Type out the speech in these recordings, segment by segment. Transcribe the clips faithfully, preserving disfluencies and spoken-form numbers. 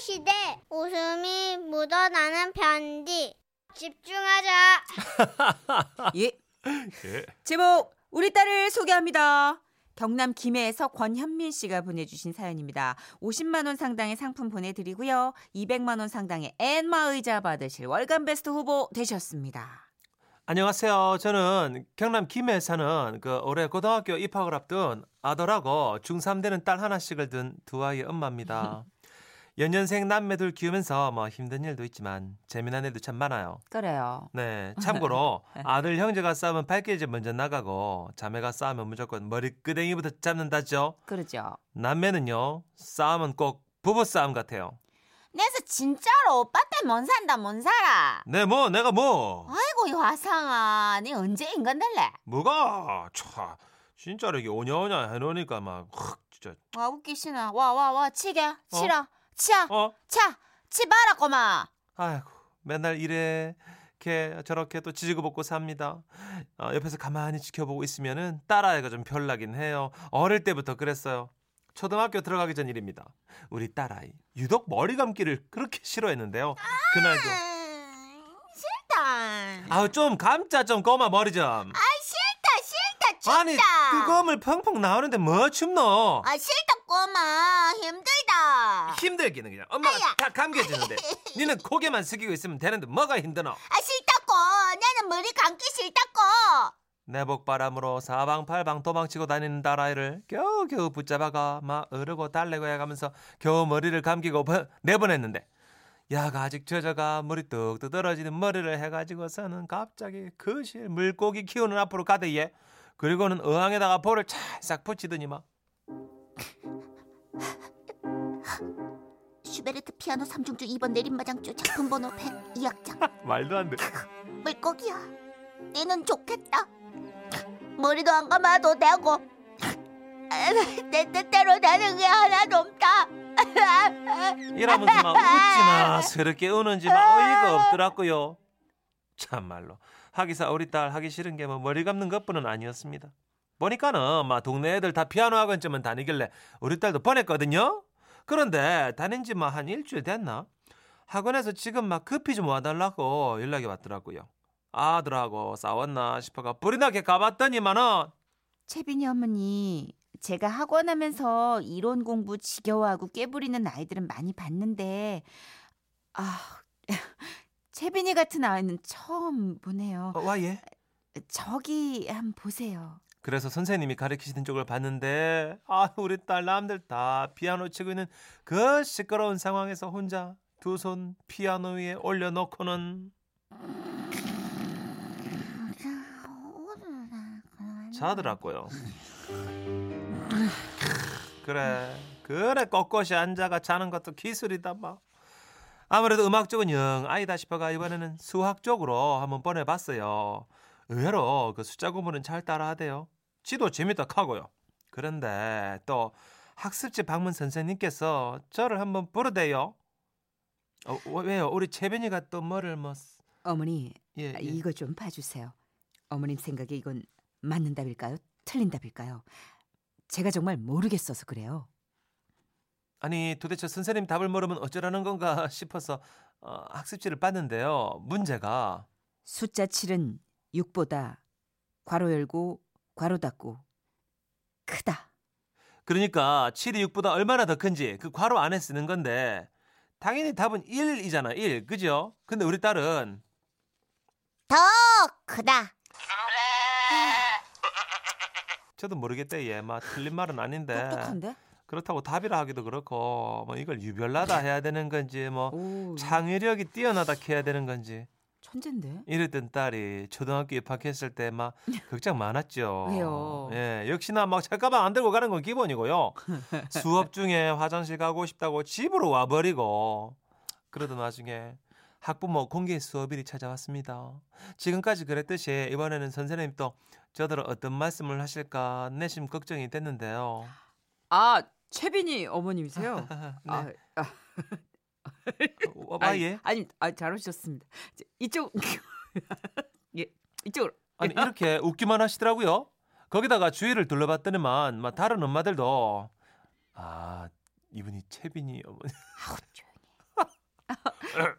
시대 웃음이 묻어나는 편지. 집중하자. 예. 예. 제목 우리 딸을 소개합니다. 경남 김해에서 권현민 씨가 보내주신 사연입니다. 오십만 원 상당의 상품 보내드리고요. 이백만 원 상당의 엔마 의자 받으실 월간 베스트 후보 되셨습니다. 안녕하세요. 저는 경남 김해에 사는 그 올해 고등학교 입학을 앞둔 아들하고 중삼 되는 딸 하나씩을 둔 두 아이의 엄마입니다. 연년생 남매들 키우면서 뭐 힘든 일도 있지만 재미난 일도 참 많아요. 그래요. 네, 참고로 아들 형제가 싸우면 발길질 먼저 나가고 자매가 싸우면 무조건 머리끄댕이부터 잡는다죠. 그러죠. 남매는요 싸움은 꼭 부부싸움 같아요. 내서 진짜로 오빠 때 못 산다 못 살아. 네, 뭐 내가 뭐. 아이고 이 화상아, 네 언제 인간 될래? 뭐가? 차, 진짜로 이게 오냐오냐 해놓으니까 막 확 진짜. 와 웃기시나. 와 와 와 치게 치라. 어? 치야, 어? 차, 치바라 꼬마. 아이고, 맨날 이래 이렇게 저렇게 또 지지고 볶고 삽니다. 어, 옆에서 가만히 지켜보고 있으면은 딸아이가 좀 별나긴 해요. 어릴 때부터 그랬어요. 초등학교 들어가기 전 일입니다. 우리 딸아이 유독 머리 감기를 그렇게 싫어했는데요. 아~ 그날도 싫다. 아우 좀 감자 좀 꼬마 머리 좀. 아 싫다 싫다 춥다. 아니 뜨거움을 펑펑 나오는데 뭐 춥노? 아 싫다 꼬마 힘들다. 힘들기는 그냥 엄마가 아야. 다 감겨주는데 니는 고개만 숙이고 있으면 되는데 뭐가 힘드노? 아 싫다고 나는 머리 감기 싫다고. 내복바람으로 사방팔방 도망치고 다니는 딸아이를 겨우겨우 붙잡아가 막 으르고 달래고 해가면서 겨우 머리를 감기고 내보냈는데 야가 아직 젖어가 물이 뚝뚝 떨어지는 머리를 해가지고서는 갑자기 그실 물고기 키우는 앞으로 가대에 그리고는 어항에다가 볼을 찰싹 붙이더니만 슈베르트 피아노 삼중주 이 번 내림마장조 작품번호 백이 악장. 말도 안 돼. 물고기야 너는 좋겠다. 머리도 안 감아도 되고 내 뜻대로 되는 게 하나도 없다. 이러면서 막 웃지마 새롭게 우는지 막 어이가 없더라고요. 참말로 하기사 우리 딸 하기 싫은 게 뭐 머리 감는 것뿐은 아니었습니다. 보니까는 막 동네 애들 다 피아노 학원쯤은 다니길래 우리 딸도 보냈거든요. 그런데 다닌 지 막 한 일주일 됐나? 학원에서 지금 막 급히 좀 와달라고 연락이 왔더라고요. 아들하고 싸웠나 싶어가 불이 나게 가봤더니만은 채빈이 어머니 제가 학원하면서 이론 공부 지겨워하고 깨부리는 아이들은 많이 봤는데 아 채빈이 같은 아이는 처음 보네요. 어, 와 예? 저기 한번 보세요. 그래서 선생님이 가르치시는 쪽을 봤는데 아 우리 딸 남들 다 피아노 치고 있는 그 시끄러운 상황에서 혼자 두 손 피아노 위에 올려놓고는 자더라고요. 그래 그래 꼿꼿이 앉아가 자는 것도 기술이다 막. 아무래도 음악 쪽은 영 아니다 싶어가 이번에는 수학 쪽으로 한번 보내봤어요. 의외로 그 숫자 공부는 잘 따라하대요. 지도 재밌다 카고요. 그런데 또 학습지 방문 선생님께서 저를 한번 부르대요. 어, 왜요? 우리 채빈이가 또 뭐를 뭐... 어머니 예, 예. 이거 좀 봐주세요. 어머님 생각에 이건 맞는 답일까요? 틀린 답일까요? 제가 정말 모르겠어서 그래요. 아니 도대체 선생님 답을 모르면 어쩌라는 건가 싶어서 어, 학습지를 봤는데요. 문제가 숫자 칠은 육보다 괄호 열고 괄호 닫고 크다. 그러니까 칠이 육보다 얼마나 더 큰지 그 괄호 안에 쓰는 건데 당연히 답은 일이잖아. 일. 그죠? 근데 우리 딸은 더 크다. 저도 모르겠대. 얘 막 틀린 말은 아닌데 똑똑한데? 그렇다고 답이라 하기도 그렇고 뭐 이걸 유별나다 해야 되는 건지 뭐 오. 창의력이 뛰어나다 해야 되는 건지 천재인데? 이랬던 딸이 초등학교 입학했을 때 막 걱정 많았죠. 왜요? 예, 역시나 막 책가방 안 들고 가는 건 기본이고요. 수업 중에 화장실 가고 싶다고 집으로 와버리고 그러던 와중에 학부모 공개 수업일이 찾아왔습니다. 지금까지 그랬듯이 이번에는 선생님이 또 저들은 어떤 말씀을 하실까 내심 걱정이 됐는데요. 아, 채빈이 어머님이세요? 네. 아, 아. 어, 아, 아니, 예? 아니, 아, 잘 오셨습니다. 이쪽 예, 이쪽으로. 아니 이렇게 웃기만 하시더라고요. 거기다가 주위를 둘러봤더니만 막 다른 엄마들도 아 이분이 채빈이 어머니. 아우 조용히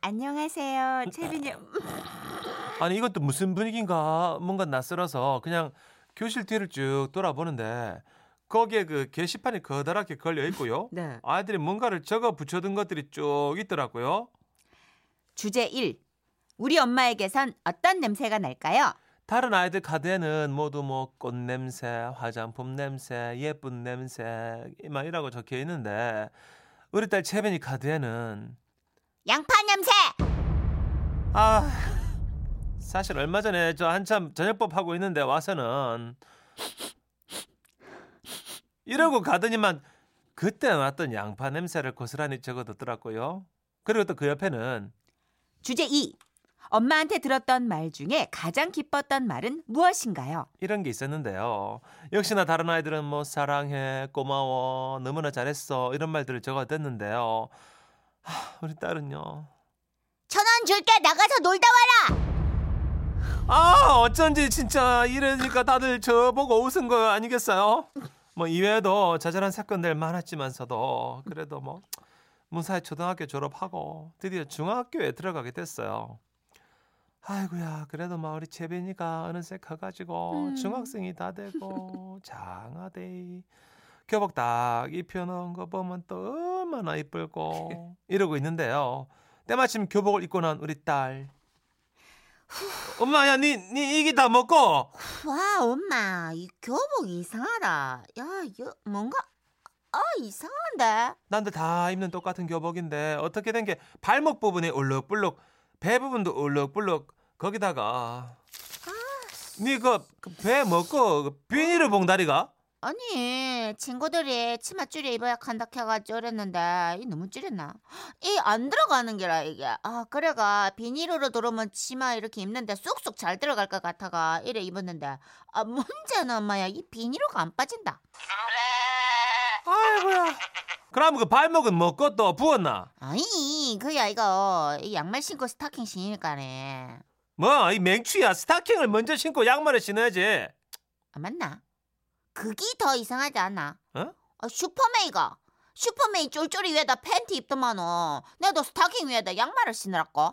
안녕하세요, 채빈이. 아니 이것도 무슨 분위기인가 뭔가 낯설어서 그냥 교실 뒤를 쭉 돌아보는데 거기에 그 게시판이 커다랗게 걸려 있고요. 네. 아이들이 뭔가를 적어 붙여둔 것들이 쭉 있더라고요. 주제 일. 우리 엄마에게선 어떤 냄새가 날까요? 다른 아이들 카드에는 모두 뭐 꽃냄새, 화장품 냄새, 예쁜 냄새 막 이라고 적혀 있는데 우리 딸 채빈이 카드에는 양파 냄새! 아, 사실 얼마 전에 저 한참 저녁법 하고 있는데 와서는 이러고 가더니만 그때 왔던 양파 냄새를 고스란히 적어뒀더라고요. 그리고 또 그 옆에는 주제 이. 엄마한테 들었던 말 중에 가장 기뻤던 말은 무엇인가요? 이런 게 있었는데요. 역시나 다른 아이들은 뭐 사랑해, 고마워, 너무나 잘했어 이런 말들을 적어뒀는데요. 하, 우리 딸은요. 천 원 줄게 나가서 놀다 와라. 아 어쩐지 진짜 이러니까 다들 저보고 웃은 거 아니겠어요? 뭐 이외에도 자잘한 사건들 많았지만서도 그래도 뭐 무사히 초등학교 졸업하고 드디어 중학교에 들어가게 됐어요. 아이고야 그래도 막 우리 채빈이가 어느새 커가지고 음. 중학생이 다 되고 장하대 교복 딱 입혀놓은 거 보면 또 얼마나 이쁠고 이러고 있는데요. 때마침 교복을 입고 난 우리 딸. 엄마야 니, 니 이게 다 먹고. 와 엄마 이 교복 이상하다. 야 이거 뭔가 아 이상한데. 남들 다 입는 똑같은 교복인데 어떻게 된 게 발목 부분이 울룩불룩 배 부분도 울룩불룩 거기다가 니 그 배 먹고 비닐을 봉다리가? 아니 친구들이 치마줄이 입어야 한다 해가지고 그랬는데 이 너무 줄였나? 이 안 들어가는 게라 이게. 아 그래가 비닐으로 들어오면 치마 이렇게 입는데 쑥쑥 잘 들어갈 것 같아가 이래 입었는데 아 문제는 엄마야 이 비닐로가 안 빠진다. 아이고야. 그럼 그 발목은 먹고 또 부었나? 아니 그야 이거 이 양말 신고 스타킹 신으니까네. 뭐 이 맹추야 스타킹을 먼저 신고 양말을 신어야지. 아 맞나? 그게 더 이상하지 않아? 어? 아, 슈퍼맨이가 슈퍼맨이 쫄쫄이 위에다 팬티 입더만어. 내도 스타킹 위에다 양말을 신으라고.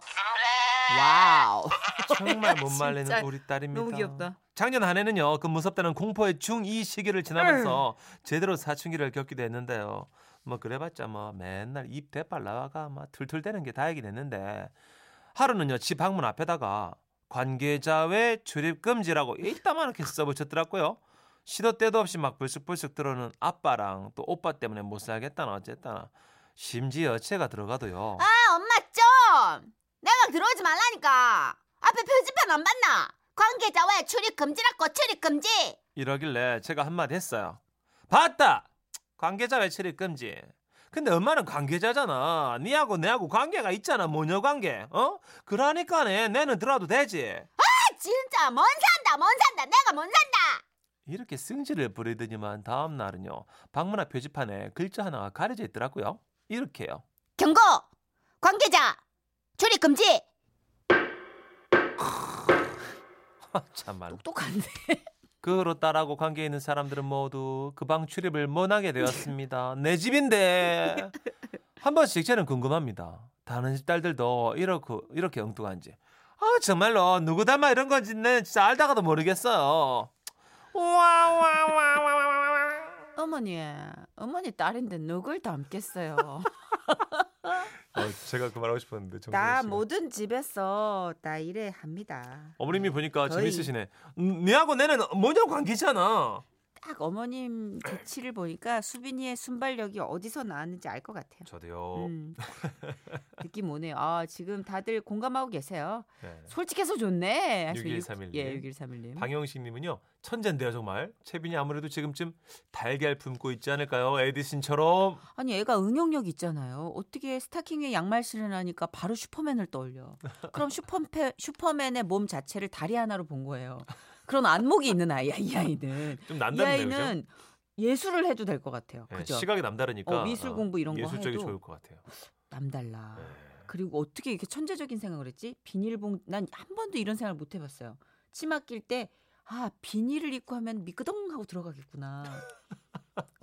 와우. 정말 못 말리는 우리 딸입니다. 너무 귀엽다. 작년 한 해는요 그 무섭다는 공포의 중이 시기를 지나면서 제대로 사춘기를 겪기도 했는데요. 뭐 그래봤자 뭐 맨날 입 대빨 나와가 막 툴툴대는 게 다이긴 했는데 하루는요 집 방문 앞에다가 관계자 외 출입 금지라고 이따만하게 써붙였더라고요. 시도 때도 없이 막 불쑥불쑥 들어오는 아빠랑 또 오빠 때문에 못 살겠다나 어쨌다나 심지어 여체가 들어가도요. 아 엄마 좀 내가 들어오지 말라니까. 앞에 표지판 안 봤나? 관계자 외 출입 금지라고 출입 금지 이러길래 제가 한마디 했어요. 봤다. 관계자 외 출입 금지. 근데 엄마는 관계자잖아. 니하고 내하고 관계가 있잖아. 모녀 관계. 어? 그러니까네. 내는 들어도 되지. 아 진짜 뭔 산다. 뭔 산다. 내가 뭔 산다. 이렇게 승질을 부리더니만 다음 날은요. 방문 앞 표지판에 글자 하나가 가려져 있더라고요. 이렇게요. 경고. 관계자. 출입 금지. 참말로. 똑똑한데. 그로 딸하고 관계 있는 사람들은 모두 그 방 출입을 못하게 되었습니다. 내 집인데. 한 번씩 저는 궁금합니다. 다른 집 딸들도 이렇게, 이렇게 엉뚱한지. 아 정말로 누구 닮아 이런 건지 내 진짜 알다가도 모르겠어요. 어머니, 어머니 딸인데 누굴 닮겠어요. 어, 제가 그 말하고 싶었는데 나 모든 집에서 나 이래 합니다. 어머님이 네, 보니까 거의... 재밌으시네. 니하고 내는 뭐냐 관계잖아. 딱 어머님 재치를 보니까 수빈이의 순발력이 어디서 나왔는지 알 것 같아요. 저도요. 음, 느낌 오네요. 아, 지금 다들 공감하고 계세요. 네. 솔직해서 좋네. 육일삼일 님. 예, 육일삼일 님. 방영식님은요. 천재인데요 정말. 채빈이 아무래도 지금쯤 달걀 품고 있지 않을까요? 에디슨처럼. 아니 애가 응용력 있잖아요. 어떻게 스타킹 위에 양말 신으라니까 바로 슈퍼맨을 떠올려. 그럼 슈퍼패, 슈퍼맨의 몸 자체를 다리 하나로 본 거예요. 그런 안목이 있는 아이야 이 아이는. 좀 남다른데요. 이 아이는 그죠? 예술을 해도 될 것 같아요. 네, 그죠? 시각이 남다르니까. 어, 미술 공부 이런 어, 거 예술적이 해도 좋을 것 같아요. 남달라. 네. 그리고 어떻게 이렇게 천재적인 생각을 했지? 비닐봉 난 한 번도 이런 생각을 못 해봤어요. 치마 낄 때 아 비닐을 입고 하면 미끄덩 하고 들어가겠구나.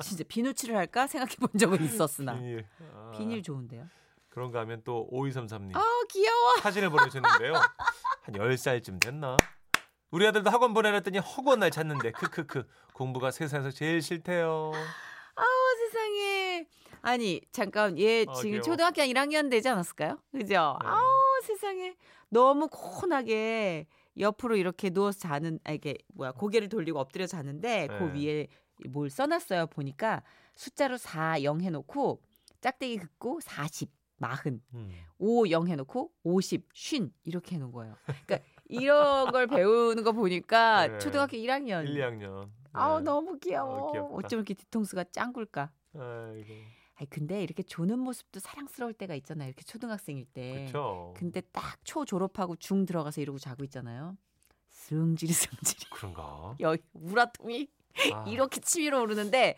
진짜 비누칠을 할까 생각해 본 적은 있었으나. 비닐. 아. 비닐 좋은데요. 그런가 하면 또 오이삼삼 님. 아, 귀여워. 사진을 보내주셨는데요. 한 열 살쯤 됐나? 우리 아들도 학원 보내놨더니 허구한 날 찾는데 크크크 공부가 세상에서 제일 싫대요. 아우 세상에. 아니 잠깐 얘 아, 지금 귀여워. 초등학교 한 일 학년 되지 않았을까요? 그죠? 네. 아우 세상에. 너무 코곤하게 옆으로 이렇게 누워서 자는 아, 이게 뭐야 고개를 돌리고 엎드려 자는데 네. 그 위에 뭘 써놨어요. 보니까 숫자로 사 영 해놓고 짝대기 긋고 사십, 마흔, 음. 오 영 해놓고 오십, 쉰 이렇게 해놓은 거예요. 그러니까 이런 걸 배우는 거 보니까 네. 초등학교 일 학년. 일, 이 학년. 네. 아우 너무 귀여워. 어, 어쩜 이렇게 뒤통수가 짱굴까. 아이고. 아니, 근데 이렇게 조는 모습도 사랑스러울 때가 있잖아요. 이렇게 초등학생일 때. 그쵸. 근데 딱 초 졸업하고 중 들어가서 이러고 자고 있잖아요. 승질이 승질이. 그런가. 여기 우라통이 아. 이렇게 치밀어 오르는데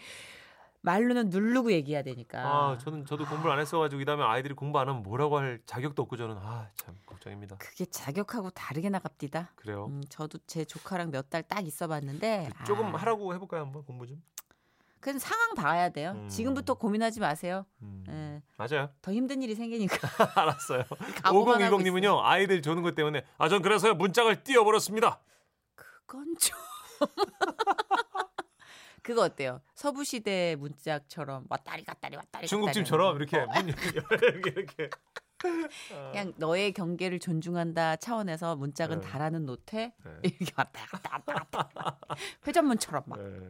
말로는 누르고 얘기해야 되니까. 아, 저는 저도 공부를 안 했어가지고 이 다음에 아이들이 공부 안 하면 뭐라고 할 자격도 없고 저는 아, 참 걱정입니다. 그게 자격하고 다르게 나갑디다. 그래요? 음, 저도 제 조카랑 몇 달 딱 있어봤는데 그, 조금 아. 하라고 해볼까요 한번 공부 좀? 그건 상황 봐야 돼요. 음. 지금부터 고민하지 마세요. 음. 네. 맞아요. 더 힘든 일이 생기니까. 알았어요. 오공일공 님은요 아이들 조는 것 때문에 아, 전 그래서 문짝을 띄워버렸습니다. 그건 좀. 그거 어때요? 서부 시대 문짝처럼 왔다리 갔다리 왔다리. 중국집처럼 이렇게 어. 문 이렇게 이렇게. 그냥 너의 경계를 존중한다 차원에서 문짝은 네. 달하는 노태 네. 이렇게 왔다 갔다 왔다 갔다. 회전문처럼 막. 네.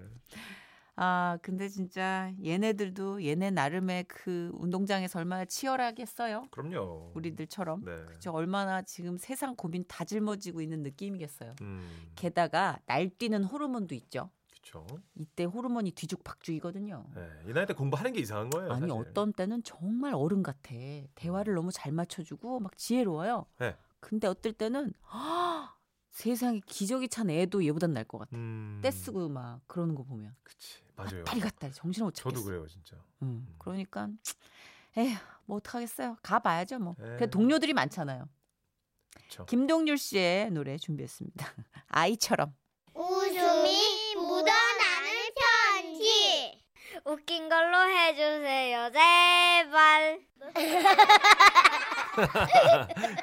아 근데 진짜 얘네들도 얘네 나름의 그 운동장에서 얼마나 치열하겠어요. 그럼요. 우리들처럼. 네. 그죠. 얼마나 지금 세상 고민 다 짊어지고 있는 느낌이겠어요. 음. 게다가 날뛰는 호르몬도 있죠. 그렇죠. 이때 호르몬이 뒤죽박죽이거든요. 네, 이 나이 때 공부하는 게 이상한 거예요. 아니 사실. 어떤 때는 정말 어른 같아. 대화를 너무 잘 맞춰주고 막 지혜로워요. 네. 근데 어떨 때는 허, 세상에 기적이 찬 애도 얘보단 날 것 같아. 음... 떼쓰고 막 그러는 거 보면. 그치 맞아요. 왔다리 갔다리 정신을 못 차겠어. 저도 그래요 진짜. 음, 음. 그러니까 에휴 뭐 어떡하겠어요. 가봐야죠 뭐. 그래 동료들이 많잖아요. 그쵸. 김동률 씨의 노래 준비했습니다. 아이처럼. 웃음이 묻어나는 편지. 웃긴 걸로 해주세요 제발.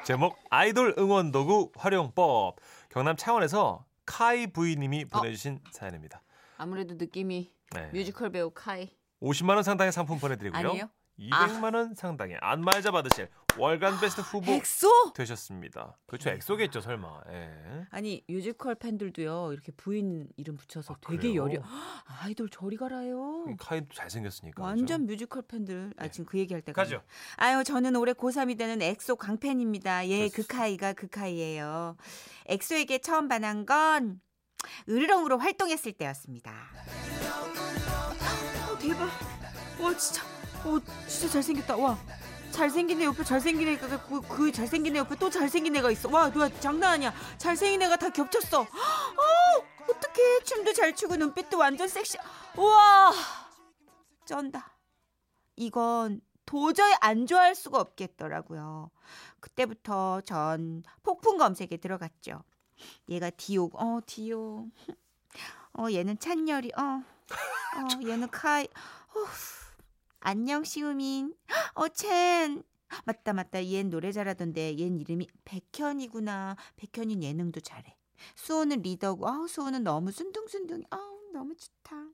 제목 아이돌 응원 도구 활용법. 경남 창원에서 카이 부인님이 보내주신 어? 사연입니다. 아무래도 느낌이 네. 뮤지컬 배우 카이. 오십만 원 상당의 상품 보내드리고요. 아니에요? 이백만 원 아. 상당의 안마의자 받으실 월간 베스트 후보 엑소? 되셨습니다. 그렇죠. 엑소겠죠 설마. 예. 아니 뮤지컬 팬들도요 이렇게 부인 이름 붙여서 아, 되게 열려. 아이돌 저리 가라요. 카이도 잘생겼으니까. 완전 그렇죠? 뮤지컬 팬들. 아, 예. 지금 그 얘기할 때가 가죠. 아유 저는 올해 고삼이 되는 엑소 강팬입니다. 예, 그 카이가 그 카이예요. 엑소에게 처음 반한 건 으르렁으로 활동했을 때였습니다. 어, 대박. 와 진짜. 오, 진짜 잘생겼다. 와, 잘생긴 애 옆에 잘생긴 애가 그, 그 잘생긴 애 옆에 또 잘생긴 애가 있어. 와, 너 장난 아니야. 잘생긴 애가 다 겹쳤어. 어, 어떡해. 춤도 잘 추고 눈빛도 완전 섹시. 우와, 쩐다. 이건 도저히 안 좋아할 수가 없겠더라고요. 그때부터 전 폭풍 검색에 들어갔죠. 얘가 디오, 어, 디오. 어, 얘는 찬열이, 어, 어, 얘는 카이. 어. 안녕 시우민. 어 첸. 맞다 맞다. 얜 노래 잘하던데 얜 이름이 백현이구나. 백현인 예능도 잘해. 수호는 리더고. 아우 수호는 너무 순둥순둥. 아우 너무 좋다.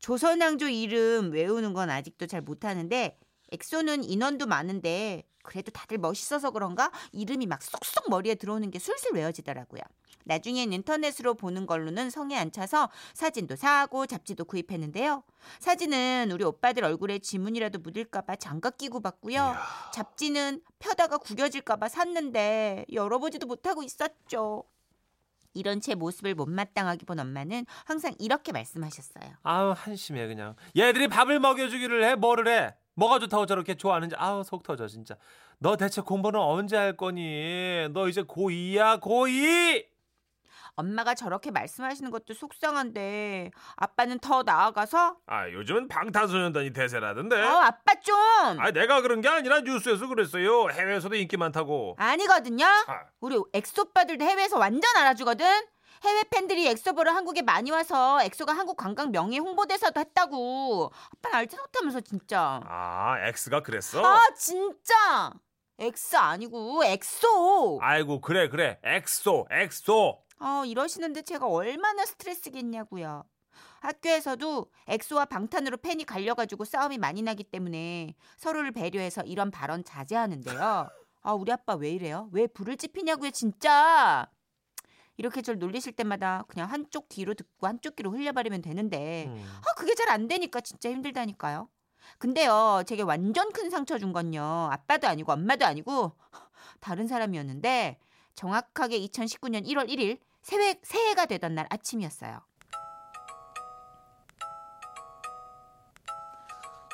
조선왕조 이름 외우는 건 아직도 잘 못하는데 엑소는 인원도 많은데 그래도 다들 멋있어서 그런가 이름이 막 쏙쏙 머리에 들어오는 게 술술 외워지더라고요. 나중엔 인터넷으로 보는 걸로는 성에 안 차서 사진도 사고 잡지도 구입했는데요. 사진은 우리 오빠들 얼굴에 지문이라도 묻을까 봐 장갑 끼고 봤고요. 이야. 잡지는 펴다가 구겨질까 봐 샀는데 열어보지도 못하고 있었죠. 이런 제 모습을 못마땅하게 본 엄마는 항상 이렇게 말씀하셨어요. 아우 한심해 그냥. 얘들이 밥을 먹여주기를 해 뭐를 해. 뭐가 좋다고 저렇게 좋아하는지 아우 속 터져 진짜. 너 대체 공부는 언제 할 거니? 너 이제 고이야 고이. 엄마가 저렇게 말씀하시는 것도 속상한데 아빠는 더 나아가서 아 요즘은 방탄소년단이 대세라던데. 어 아빠 좀. 아 내가 그런 게 아니라 뉴스에서 그랬어요. 해외에서도 인기 많다고. 아니거든요. 아. 우리 엑소빠들도 해외에서 완전 알아주거든. 해외 팬들이 엑소 보러 한국에 많이 와서 엑소가 한국 관광 명예 홍보대사도 했다고. 아빠는 알지 못하면서 진짜. 아, 엑스가 그랬어? 아, 진짜. 엑스 아니고 엑소. 아이고, 그래 그래. 엑소, 엑소. 아, 이러시는데 제가 얼마나 스트레스겠냐고요. 학교에서도 엑소와 방탄으로 팬이 갈려가지고 싸움이 많이 나기 때문에 서로를 배려해서 이런 발언 자제하는데요. 아, 우리 아빠 왜 이래요? 왜 불을 지피냐고요, 진짜. 이렇게 저를 놀리실 때마다 그냥 한쪽 귀로 듣고 한쪽 귀로 흘려버리면 되는데 음. 아, 그게 잘 안 되니까 진짜 힘들다니까요. 근데요, 제게 완전 큰 상처 준 건요. 아빠도 아니고 엄마도 아니고 다른 사람이었는데 정확하게 이천십구 년 일월 일일 새해, 새해가 되던 날 아침이었어요.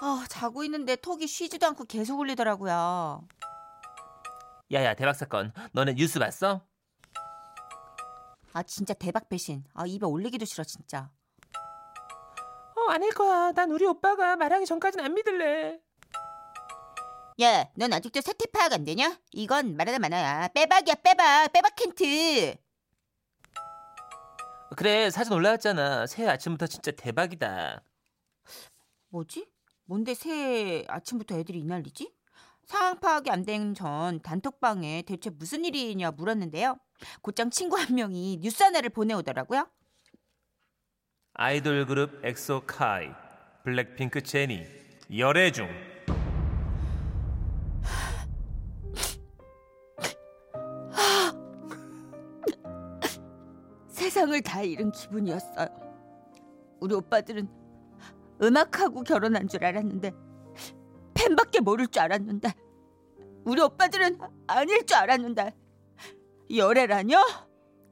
아, 자고 있는데 톡이 쉬지도 않고 계속 울리더라고요. 야야, 대박 사건. 너네 뉴스 봤어? 아, 진짜 대박 배신. 아, 입에 올리기도 싫어 진짜. 어, 아닐 거야. 난 우리 오빠가 말하기 전까진 안 믿을래. 야, 넌 아직도 세태 파악 안 되냐? 이건 말하다 마나야. 빼박이야, 빼박. 빼박 캔트. 그래, 사진 올라왔잖아. 새해 아침부터 진짜 대박이다. 뭐지? 뭔데 새해 아침부터 애들이 이 난리지? 상황 파악이 안 된 전 단톡방에 대체 무슨 일이냐 물었는데요. 곧장 친구 한 명이 뉴스 하나를 보내오더라고요. 아이돌 그룹 엑소 카이, 블랙핑크 제니, 열애 중. 세상을 다 잃은 기분이었어요. 우리 오빠들은 음악하고 결혼한 줄 알았는데, 팬밖에 모를 줄 알았는데, 우리 오빠들은 아닐 줄 알았는데 열애라뇨?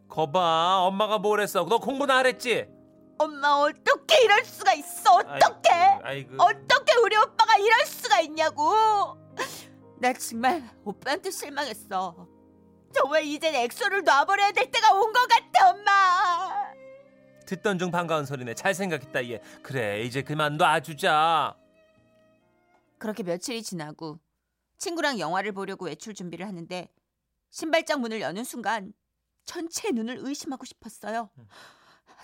거봐, 엄마가 뭘 했어. 너 공부나 하랬지? 엄마, 어떻게 이럴 수가 있어. 어떻게 어떻게 우리 오빠가 이럴 수가 있냐고. 나 정말 오빠한테 실망했어. 정말 이젠 엑소를 놔버려야 될 때가 온 것 같아, 엄마. 듣던 중 반가운 소리네. 잘 생각했다 얘. 그래, 이제 그만 놔주자. 그렇게 며칠이 지나고 친구랑 영화를 보려고 외출 준비를 하는데 신발장 문을 여는 순간 전체의 눈을 의심하고 싶었어요.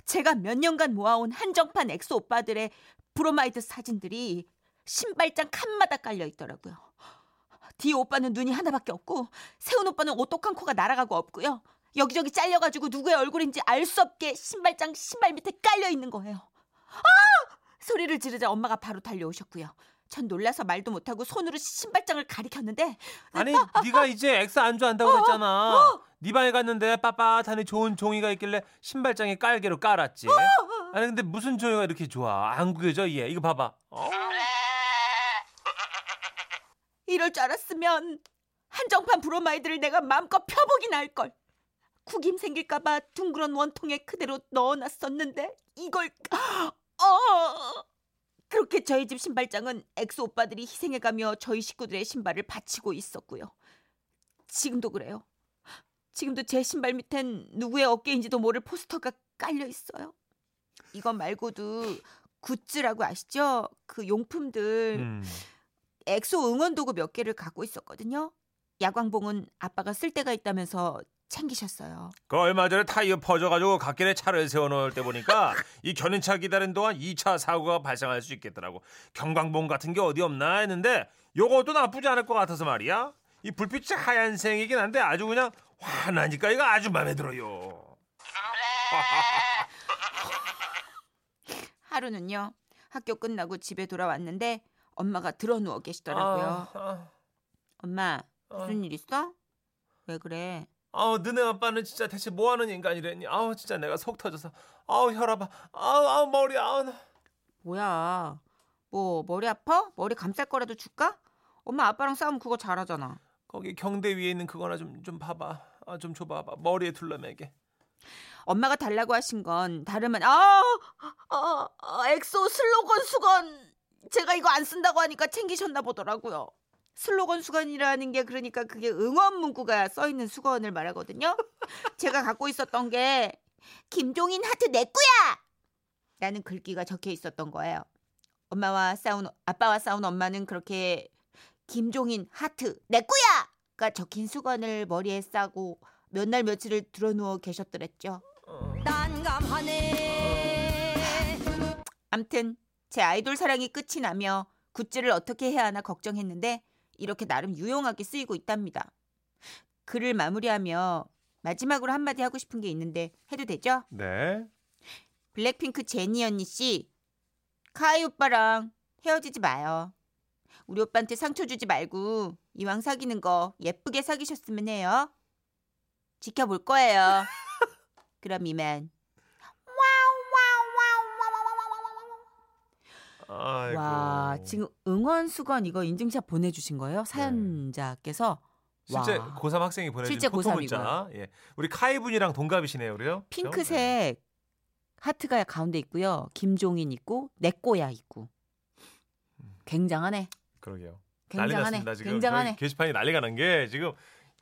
제가 몇 년간 모아온 한정판 엑소 오빠들의 브로마이드 사진들이 신발장 칸마다 깔려 있더라고요. 디오 오빠는 눈이 하나밖에 없고 세훈 오빠는 오똑한 코가 날아가고 없고요. 여기저기 잘려가지고 누구의 얼굴인지 알 수 없게 신발장 신발 밑에 깔려 있는 거예요. 아! 소리를 지르자 엄마가 바로 달려오셨고요. 전 놀라서 말도 못하고 손으로 신발장을 가리켰는데. 아니, 아, 네가 아, 이제 엑스 안 좋아한다고 어, 그랬잖아. 어. 네 방에 갔는데 빠빠하니 좋은 종이가 있길래 신발장에 깔개로 깔았지. 어. 아니, 근데 무슨 종이가 이렇게 좋아. 안 구겨져 얘. 이거 봐봐. 어. 이럴 줄 알았으면 한정판 브로마이드를 내가 마음껏 펴보긴 할걸. 구김 생길까봐 둥그런 원통에 그대로 넣어놨었는데 이걸... 어... 그렇게 저희 집 신발장은 엑소 오빠들이 희생해가며 저희 식구들의 신발을 바치고 있었고요. 지금도 그래요. 지금도 제 신발 밑엔 누구의 어깨인지도 모를 포스터가 깔려 있어요. 이거 말고도 굿즈라고 아시죠? 그 용품들. 음. 엑소 응원도구 몇 개를 갖고 있었거든요. 야광봉은 아빠가 쓸 데가 있다면서 챙기셨어요. 그 얼마 전에 타이어 퍼져가지고 갓길에 차를 세워놓을 때 보니까 이 견인차 기다린 동안 이 차 사고가 발생할 수 있겠더라고. 경광봉 같은 게 어디 없나 했는데 요것도 나쁘지 않을 것 같아서 말이야. 이 불빛이 하얀색이긴 한데 아주 그냥 환하니까 이거 아주 마음에 들어요. 하루는요, 학교 끝나고 집에 돌아왔는데 엄마가 들어누워 계시더라고요. 아, 아. 엄마, 무슨 아. 일 있어? 왜 그래? 아우, 너네 아빠는 진짜 대체 뭐하는 인간이랬니? 아우, 진짜 내가 속 터져서. 아우, 혈압아. 아우, 아우, 머리. 아우. 뭐야, 뭐 머리 아파? 머리 감쌀 거라도 줄까? 엄마 아빠랑 싸우면 그거 잘하잖아. 거기 경대 위에 있는 그거나 좀, 좀 봐봐. 아, 좀 줘봐봐. 머리에 둘러매게. 엄마가 달라고 하신 건 다름은 아, 아, 아 엑소 슬로건 수건. 제가 이거 안 쓴다고 하니까 챙기셨나 보더라고요. 슬로건 수건이라는 게 그러니까 그게 응원 문구가 써있는 수건을 말하거든요. 제가 갖고 있었던 게 김종인 하트 내 꾸야! 라는 글귀가 적혀 있었던 거예요. 엄마와 싸운, 아빠와 싸운 엄마는 그렇게 김종인 하트 내 꾸야가 적힌 수건을 머리에 싸고 몇 날 며칠을 들어누워 계셨더랬죠. 어... 난감하네. 암튼 제 아이돌 사랑이 끝이 나며 굿즈를 어떻게 해야 하나 걱정했는데 이렇게 나름 유용하게 쓰이고 있답니다. 글을 마무리하며 마지막으로 한마디 하고 싶은 게 있는데 해도 되죠? 네. 블랙핑크 제니 언니 씨, 카이 오빠랑 헤어지지 마요. 우리 오빠한테 상처 주지 말고 이왕 사귀는 거 예쁘게 사귀셨으면 해요. 지켜볼 거예요. 그럼 이만. 아이고. 와, 지금 응원수건 이거 인증샷 보내주신 거예요? 사연자께서. 네. 실제 와. 고삼 학생이 보내준 포토 문자. 예. 우리 카이 분이랑 동갑이시네요. 그래요? 핑크색 네. 하트가 가운데 있고요. 김종인 있고 내꼬야 있고. 굉장하네. 그러게요. 굉장하네. 굉장하네. 게시판이 난리가 난 게 지금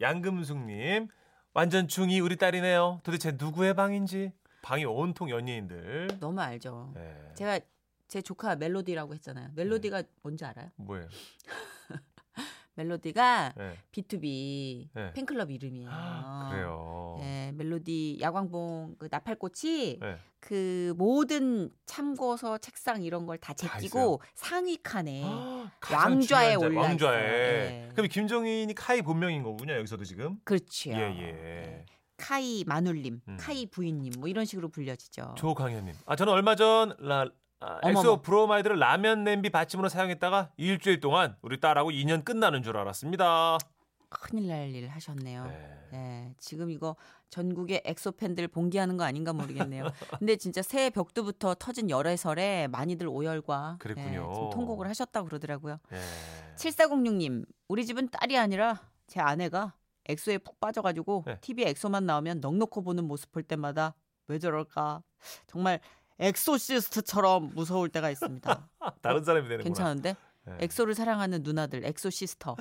양금숙님 완전 중이 우리 딸이네요. 도대체 누구의 방인지. 방이 온통 연예인들. 너무 알죠. 네. 제가 제 조카 멜로디라고 했잖아요. 멜로디가 네. 뭔지 알아요? 뭐예요? 멜로디가 네. 비투비 네. 팬클럽 이름이에요. 아, 그래요. 네, 멜로디 야광봉 그 나팔꽃이 네. 그 모든 참고서 책상 이런 걸 다 제끼고 상위 칸에 아, 왕좌에 올라. 왕좌에. 네. 그럼 김종인이 카이 본명인 거군요. 여기서도 지금. 그렇죠. 예예. 네. 카이 마눌님, 음. 카이 부인님 뭐 이런 식으로 불려지죠. 조강현님. 아 저는 얼마 전 라. 아, 엑소 브로마이드를 라면 냄비 받침으로 사용했다가 일주일 동안 우리 딸하고 인연 끝나는 줄 알았습니다. 큰일 날 일 하셨네요. 네. 네, 지금 이거 전국의 엑소 팬들 봉기하는 거 아닌가 모르겠네요. 근데 진짜 새해 벽두부터 터진 열애설에 많이들 오열과 그랬군요. 네, 지금 통곡을 하셨다고 그러더라고요. 네. 칠사공육님 우리 집은 딸이 아니라 제 아내가 엑소에 푹 빠져가지고 네. 티비에 엑소만 나오면 넋놓고 보는 모습 볼 때마다 왜 저럴까 정말 엑소시스트처럼 무서울 때가 있습니다. 다른 사람이 되는구나. 괜찮은데? 네. 엑소를 사랑하는 누나들, 엑소시스터.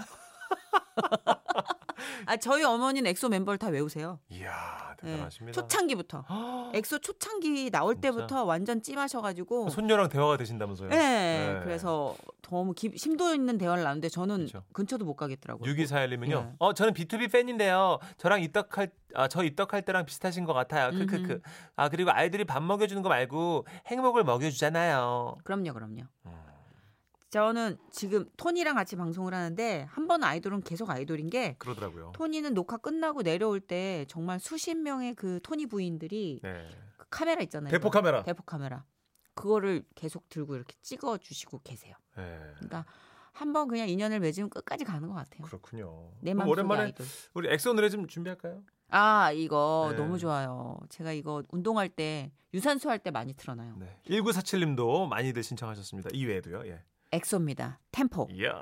아, 저희 어머니는 엑소 멤버를 다 외우세요. 이야, 대단하십니다. 네. 초창기부터. 엑소 초창기 나올 진짜? 때부터 완전 찜하셔가지고. 손녀랑 대화가 되신다면서요? 네. 네. 그래서 너무 기, 심도 있는 대화를 나누는데 저는 그렇죠. 근처도 못 가겠더라고요. 육이사일님은요. 네. 어, 저는 비투비 팬인데요. 저랑 입덕할, 아, 저 입덕할 때랑 비슷하신 것 같아요. 크크크. 아, 그리고 아이들이 밥 먹여주는 거 말고 행복을 먹여주잖아요. 그럼요, 그럼요. 음. 저는 지금 토니랑 같이 방송을 하는데 한 번 아이돌은 계속 아이돌인 게 그러더라고요. 토니는 녹화 끝나고 내려올 때 정말 수십 명의 그 토니 부인들이 네. 그 카메라 있잖아요. 대포 카메라. 대포 카메라. 그거를 계속 들고 이렇게 찍어주시고 계세요. 네. 그러니까 한 번 그냥 인연을 맺으면 끝까지 가는 것 같아요. 그렇군요. 내 마음속의 오랜만에 아이돌. 우리 엑소 노래 좀 준비할까요? 아 이거 네. 너무 좋아요. 제가 이거 운동할 때 유산소 할 때 많이 틀어놔요. 네. 일구사칠님도 많이들 신청하셨습니다. 이외에도요. 예. 엑소입니다. 템포. Yeah.